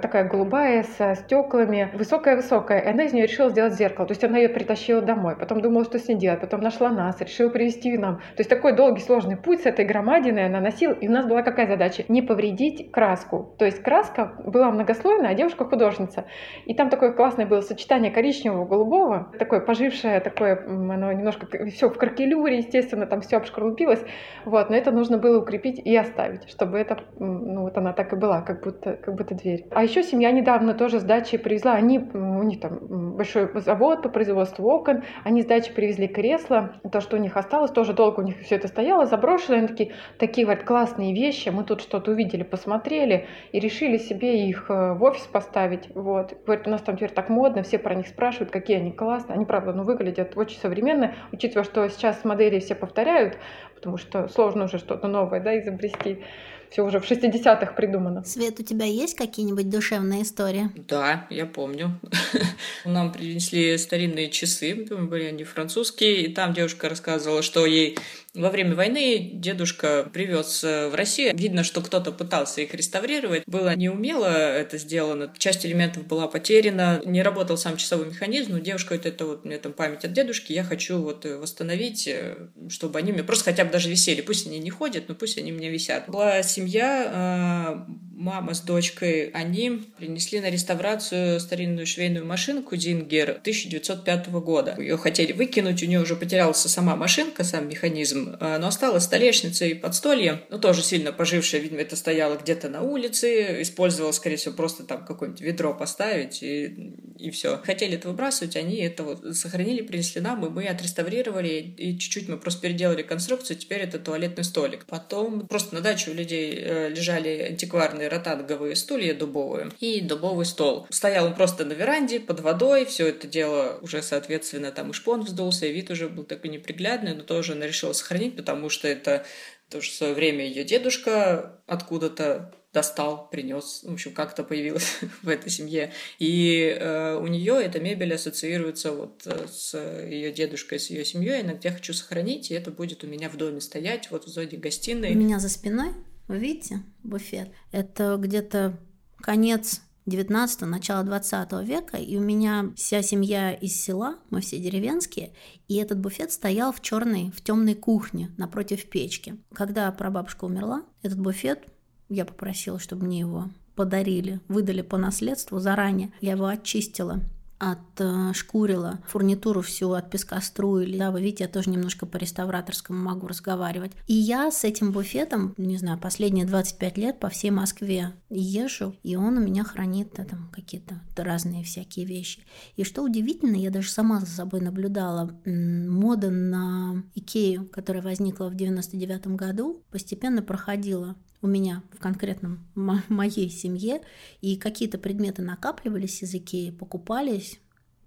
такая голубая, со стеклами, высокая-высокая, и она из нее решила сделать зеркало. То есть она ее притащила домой, потом думала, что с ней делать, потом нашла нас, решила привезти ее нам. То есть такой долгий, сложный путь с этой громадиной она носила, и у нас была какая задача? Не повредить краску. То есть краска была многослойная, а девушка художница. И там такое классное было сочетание коричневого и голубого, такое пожившее, такое, оно немножко все в каркелюре, естественно, там все обшкарлупилось, вот, но это нужно было укрепить и оставить, чтобы это, ну вот она так и была, как будто дверь. А еще семья недавно тоже с дачи привезла, у них там большой завод по производству окон, они с дачи привезли кресло, то, что у них осталось, тоже долго у них все это стояло, заброшено, они такие вот классные вещи, мы тут что-то увидели, посмотрели и решили себе их в офис поставить, вот. Говорят, у нас там теперь так модно, все про них спрашивают, какие они классные, они, правда, выглядят очень современно, учитывая, что сейчас модели все повторяют, потому что сложно уже что-то новое, изобрести. Все уже в 60-х придумано. Свет, у тебя есть какие-нибудь душевные истории? Да, я помню. Нам принесли старинные часы, были они французские, и там девушка рассказывала, что ей во время войны дедушка привез в Россию. Видно, что кто-то пытался их реставрировать. Было неумело это сделано. Часть элементов была потеряна. Не работал сам часовой механизм. Но девушка, у меня там память от дедушки. Я хочу восстановить, чтобы они мне просто хотя бы даже висели. Пусть они не ходят, но пусть они мне висят. Была семья, мама с дочкой, они принесли на реставрацию старинную швейную машинку «Зингер» 1905 года. Ее хотели выкинуть, у нее уже потерялась сама машинка, сам механизм. Но осталась столешница и подстолье, тоже сильно пожившая, видимо, это стояло где-то на улице, использовалось, скорее всего, просто там какое-нибудь ведро поставить и все. Хотели это выбрасывать, они это сохранили, принесли нам, и мы отреставрировали, и чуть-чуть мы просто переделали конструкцию, теперь это туалетный столик. Потом просто на даче у людей лежали антикварные ротанговые стулья дубовые и дубовый стол. Стоял он просто на веранде, под водой, все это дело уже, соответственно, там и шпон вздулся, и вид уже был такой неприглядный, но тоже она решила сохранить, потому что это тоже в свое время ее дедушка откуда-то достал, принес, в общем, как-то появилась в этой семье. И у нее эта мебель ассоциируется с ее дедушкой, с ее семьей. Она где хочу сохранить, и это будет у меня в доме стоять, в зоне гостиной. У меня за спиной, вы видите, буфет. Это где-то конец 19-го, начало 20 века, и у меня вся семья из села, мы все деревенские, и этот буфет стоял в темной кухне напротив печки. Когда прабабушка умерла, этот буфет, я попросила, чтобы мне его выдали по наследству заранее, я его очистила, отшкурила фурнитуру всю от пескоструи. Да, вы видите, я тоже немножко по-реставраторскому могу разговаривать. И я с этим буфетом, не знаю, последние 25 лет по всей Москве езжу, и он у меня хранит там какие-то разные всякие вещи. И что удивительно, я даже сама за собой наблюдала, мода на Икею, которая возникла в 99-м году, постепенно проходила у меня в конкретном моей семье, и какие-то предметы накапливались из Икеи, покупались,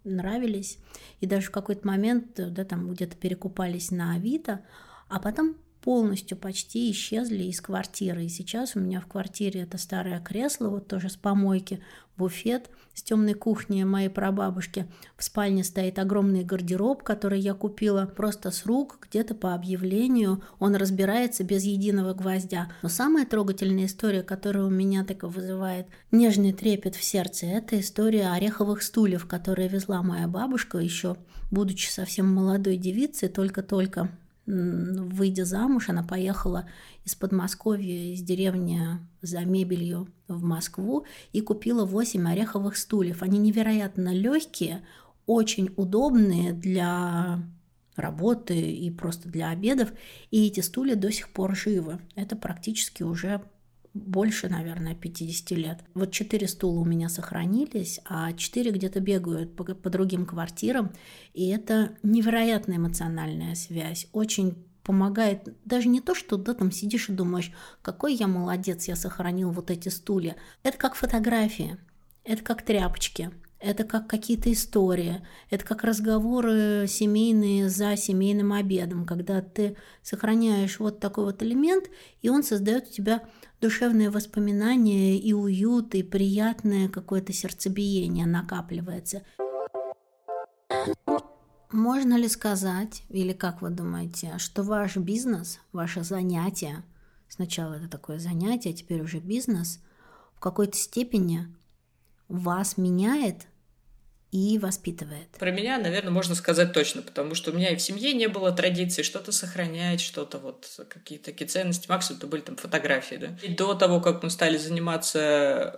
нравились, и даже в какой-то момент где-то перекупались на Авито, а потом полностью почти исчезли из квартиры. И сейчас у меня в квартире это старое кресло, вот тоже с помойки, буфет с темной кухни моей прабабушки. В спальне стоит огромный гардероб, который я купила просто с рук, где-то по объявлению. Он разбирается без единого гвоздя. Но самая трогательная история, которая у меня так вызывает нежный трепет в сердце, это история ореховых стульев, которые везла моя бабушка, еще будучи совсем молодой девицей, только-только выйдя замуж, она поехала из Подмосковья, из деревни за мебелью в Москву и купила 8 ореховых стульев. Они невероятно легкие, очень удобные для работы и просто для обедов. И эти стулья до сих пор живы. Это практически уже больше, наверное, 50 лет. Вот 4 стула у меня сохранились, а 4 где-то бегают по другим квартирам. И это невероятная эмоциональная связь. Очень помогает даже не то, что да, там сидишь и думаешь, какой я молодец, я сохранил вот эти стулья. Это как фотографии, это как тряпочки, это как какие-то истории, это как разговоры семейные за семейным обедом, когда ты сохраняешь вот такой вот элемент, и он создает у тебя душевные воспоминания и уют, и приятное какое-то сердцебиение накапливается. Можно ли сказать, или как вы думаете, что ваш бизнес, ваше занятие, сначала это такое занятие, теперь уже бизнес, в какой-то степени вас меняет и воспитывает? Про меня, наверное, можно сказать точно, потому что у меня и в семье не было традиций что-то сохранять, что-то вот, какие-то такие ценности. Максимум, это были там фотографии, да. И до того, как мы стали заниматься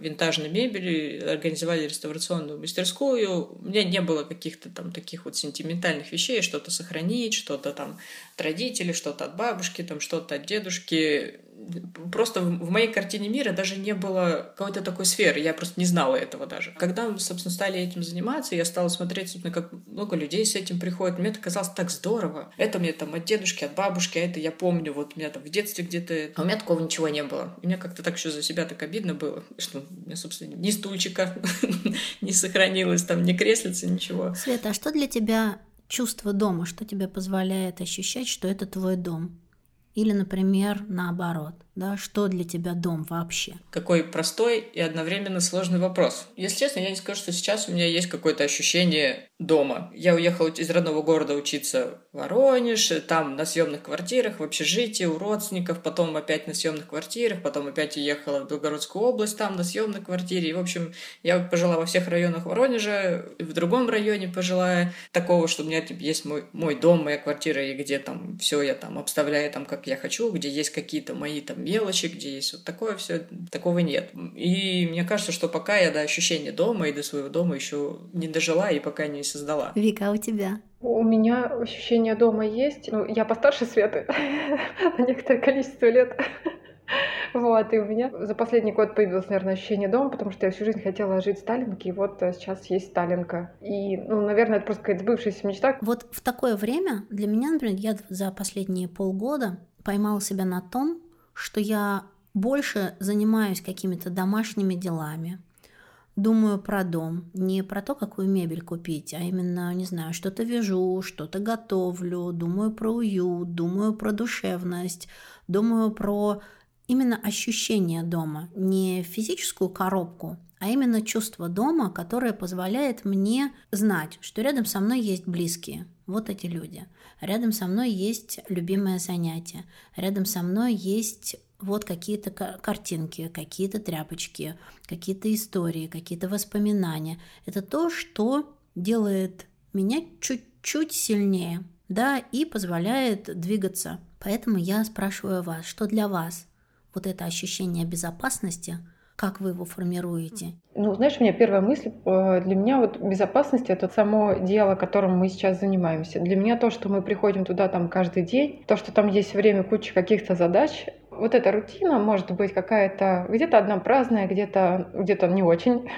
винтажной мебелью, организовали реставрационную мастерскую, у меня не было каких-то там таких вот сентиментальных вещей, что-то сохранить, что-то там от родителей, что-то от бабушки, там что-то от дедушки. Просто в моей картине мира даже не было какой-то такой сферы, я просто не знала этого даже. Когда мы, собственно, стали этим заниматься, я стала смотреть, собственно, как много людей с этим приходит. Мне это казалось так здорово. Это мне там от дедушки, от бабушки, а это я помню, вот у меня там в детстве где-то... А у меня такого ничего не было. И мне как-то так еще за себя так обидно было, что у меня, собственно, ни стульчика не сохранилось, там ни креслица, ничего. Света, а что для тебя чувство дома? Что тебе позволяет ощущать, что это твой дом? Или, например, наоборот, да, что для тебя дом вообще? Какой простой и одновременно сложный вопрос. Если честно, я не скажу, что сейчас у меня есть какое-то ощущение дома. Я уехала из родного города учиться в Воронеж, там на съемных квартирах, в общежитии, у родственников, потом опять на съемных квартирах, потом опять уехала в Белгородскую область, там на съемной квартире. И, в общем, я пожила во всех районах Воронежа, в другом районе пожила такого, что у меня типа, есть мой дом, моя квартира, и где там все я там обставляю, там, как я хочу, где есть какие-то мои там мелочи, где есть вот такое все, такого нет. И мне кажется, что пока я до ощущения дома и до своего дома еще не дожила и пока не создала. Вика, а у тебя? У меня ощущение дома есть. Ну, я постарше Светы на некоторое количество лет. Вот, и у меня за последний год появилось, наверное, ощущение дома, потому что я всю жизнь хотела жить в Сталинке, и вот сейчас есть Сталинка. И, ну, наверное, это просто какая-то сбывшаяся мечта. Вот в такое время для меня, например, я за последние полгода поймала себя на том, что я больше занимаюсь какими-то домашними делами. Думаю про дом, не про то, какую мебель купить, а именно, не знаю, что-то вяжу, что-то готовлю, думаю про уют, думаю про душевность, думаю про именно ощущение дома, не физическую коробку, а именно чувство дома, которое позволяет мне знать, что рядом со мной есть близкие, вот эти люди, рядом со мной есть любимое занятие, рядом со мной есть вот какие-то картинки, какие-то тряпочки, какие-то истории, какие-то воспоминания. Это то, что делает меня чуть-чуть сильнее, да, и позволяет двигаться. Поэтому я спрашиваю вас, что для вас вот это ощущение безопасности, как вы его формируете? Ну, знаешь, у меня первая мысль, для меня вот безопасность — это само дело, которым мы сейчас занимаемся. Для меня то, что мы приходим туда там каждый день, то, что там есть время, куча каких-то задач, вот эта рутина может быть какая-то, где-то однообразная, где-то не очень.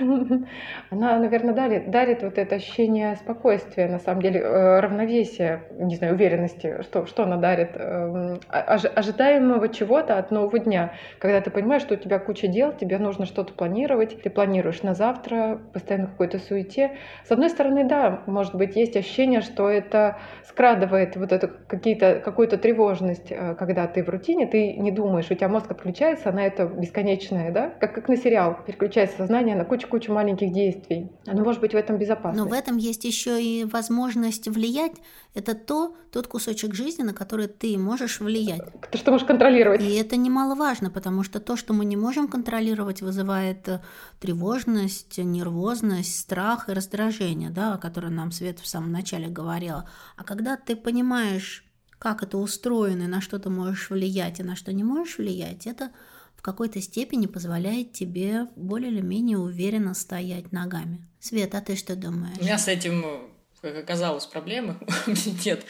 Она, наверное, дарит вот это ощущение спокойствия, на самом деле, равновесия, не знаю, уверенности, что она дарит, ожидаемого чего-то от нового дня, когда ты понимаешь, что у тебя куча дел, тебе нужно что-то планировать, ты планируешь на завтра, постоянно в какой-то суете. С одной стороны, да, может быть, есть ощущение, что это скрадывает вот эту какую-то тревожность, когда ты в рутине, ты не думаешь, у тебя мозг отключается на это бесконечное, да, как на сериал, переключается сознание на кучу-кучу маленьких действий. Оно может быть в этом безопасно. Но в этом есть еще и возможность влиять. Это тот кусочек жизни, на который ты можешь влиять. То, что можешь контролировать. И это немаловажно, потому что то, что мы не можем контролировать, вызывает тревожность, нервозность, страх и раздражение, да, о котором нам Света в самом начале говорила. А когда ты понимаешь, как это устроено, и на что ты можешь влиять, и на что не можешь влиять, это в какой-то степени позволяет тебе более или менее уверенно стоять ногами. Свет, а ты что думаешь? У меня с этим, как оказалось, проблемы. У меня нет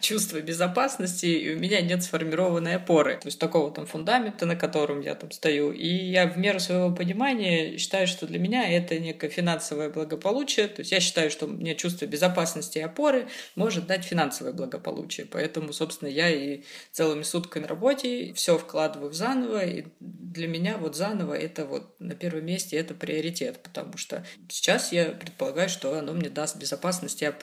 чувства безопасности, и у меня нет сформированной опоры. То есть такого там фундамента, на котором я там стою. И я в меру своего понимания считаю, что для меня это некое финансовое благополучие. То есть я считаю, что мне чувство безопасности и опоры может дать финансовое благополучие. Поэтому, собственно, я и целыми сутками на работе все вкладываю в Zanovo. И для меня вот Zanovo это вот на первом месте, это приоритет. Потому что сейчас я предполагаю, что оно мне даст безопасность и опору.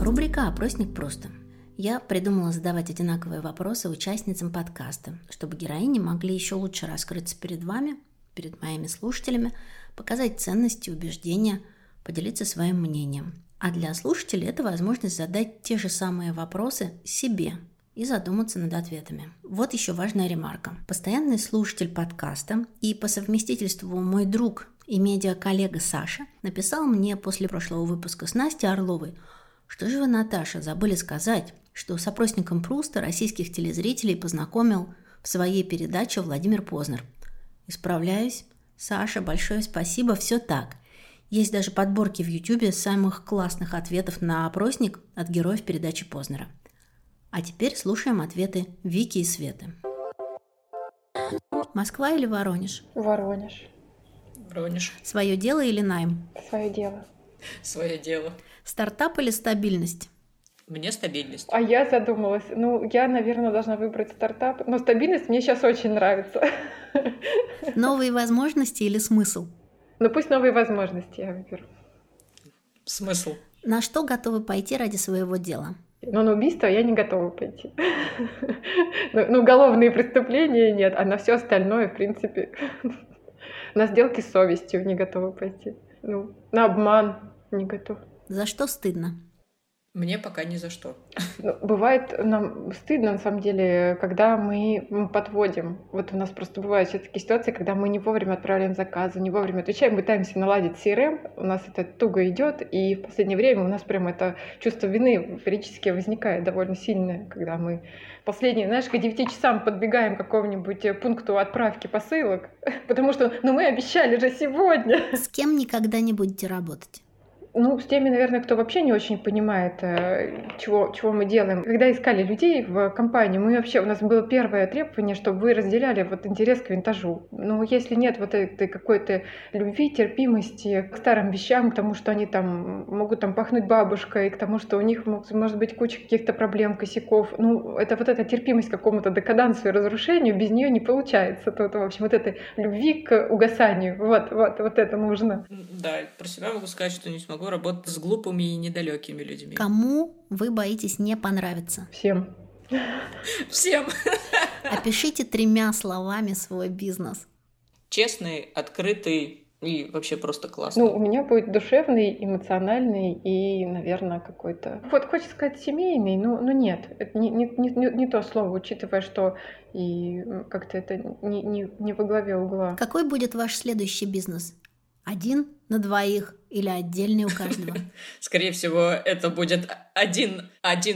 Рубрика «Опросник просто». Я придумала задавать одинаковые вопросы участницам подкаста, чтобы героини могли еще лучше раскрыться перед вами, перед моими слушателями, показать ценности, убеждения, поделиться своим мнением. А для слушателей это возможность задать те же самые вопросы себе и задуматься над ответами. Вот еще важная ремарка. Постоянный слушатель подкаста и по совместительству мой друг и медиа-коллега Саша написал мне после прошлого выпуска с Настей Орловой: «Что же вы, Наташа, забыли сказать, что с опросником Пруста российских телезрителей познакомил в своей передаче Владимир Познер». Исправляюсь. Саша, большое спасибо, все так. Есть даже подборки в Ютубе самых классных ответов на опросник от героев передачи Познера. А теперь слушаем ответы Вики и Светы. Москва или Воронеж? Воронеж. Свое дело или найм? Свое дело. Свое дело. Стартап или стабильность? Мне стабильность. А я задумалась. Я, наверное, должна выбрать стартап. Но стабильность мне сейчас очень нравится. Новые возможности или смысл? Пусть новые возможности я выберу. Смысл. На что готовы пойти ради своего дела? На убийство я не готова пойти. Уголовные преступления нет. А на все остальное, в принципе... На сделки с совестью не готова пойти. На обман не готова. За что стыдно? Мне пока ни за что. Бывает нам стыдно, на самом деле, когда мы подводим. Вот у нас просто бывают все такие ситуации, когда мы не вовремя отправляем заказы, не вовремя отвечаем, пытаемся наладить CRM, у нас это туго идет, и в последнее время у нас прям это чувство вины периодически возникает довольно сильное, когда мы последние, к 9 часам подбегаем к какому-нибудь пункту отправки посылок, потому что, мы обещали же сегодня. С кем никогда не будете работать? С теми, наверное, кто вообще не очень понимает, чего мы делаем. Когда искали людей в компании, у нас было первое требование, чтобы вы разделяли интерес к винтажу. Если нет этой какой-то любви, терпимости к старым вещам, к тому, что они могут пахнуть бабушкой, к тому, что у них может быть куча каких-то проблем, косяков. Это эта терпимость к какому-то декадансу и разрушению, без нее не получается. Этой любви к угасанию. Это нужно. Да, про себя могу сказать, что не смогу работать с глупыми и недалекими людьми. Кому вы боитесь не понравиться? Всем. Всем. Опишите 3 словами свой бизнес. Честный, открытый и вообще просто классный. У меня будет душевный, эмоциональный и, наверное, какой-то... хочется сказать семейный, но нет. Это не то слово, учитывая, что и как-то это не во главе угла. Какой будет ваш следующий бизнес? 1 на 2 или отдельный у каждого? Скорее всего, это будет 1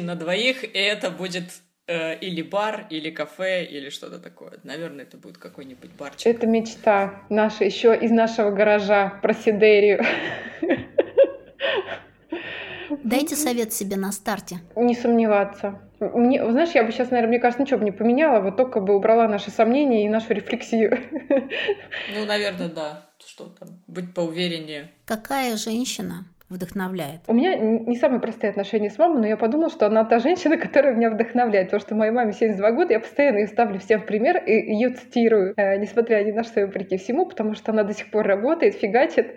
на 2, и это будет или бар, или кафе, или что-то такое. Наверное, это будет какой-нибудь барчик. Это мечта наша, еще из нашего гаража про Сидерию. Дайте совет себе на старте. Не сомневаться. Мне, знаешь, я бы сейчас, наверное, мне кажется, ничего бы не поменяла, вот только бы убрала наши сомнения и нашу рефлексию. Ну, наверное, да. Что там? Быть поувереннее. Какая женщина вдохновляет? У меня не самые простые отношения с мамой, но я подумала, что она та женщина, которая меня вдохновляет. Потому что моей маме 72 года, я постоянно ее ставлю всем в пример и ее цитирую, несмотря ни на что и вопреки всему, потому что она до сих пор работает, фигачит.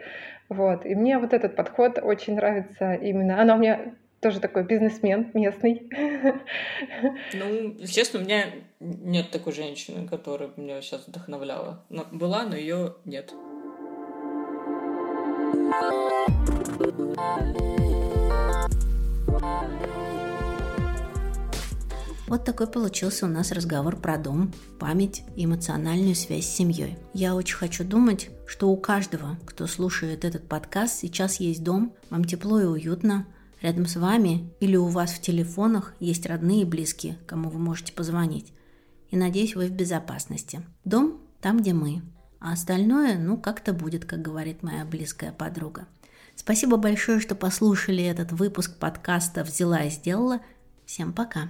Вот. И мне вот этот подход очень нравится именно. Она у меня тоже такой бизнесмен местный. Ну, честно, у меня нет такой женщины, которая меня сейчас вдохновляла. Была, но ее нет. Вот такой получился у нас разговор про дом, память и эмоциональную связь с семьей. Я очень хочу думать, что у каждого, кто слушает этот подкаст, сейчас есть дом, вам тепло и уютно, рядом с вами или у вас в телефонах есть родные и близкие, кому вы можете позвонить. И надеюсь, вы в безопасности. Дом там, где мы. А остальное, ну, как-то будет, как говорит моя близкая подруга. Спасибо большое, что послушали этот выпуск подкаста «Взяла и сделала». Всем пока!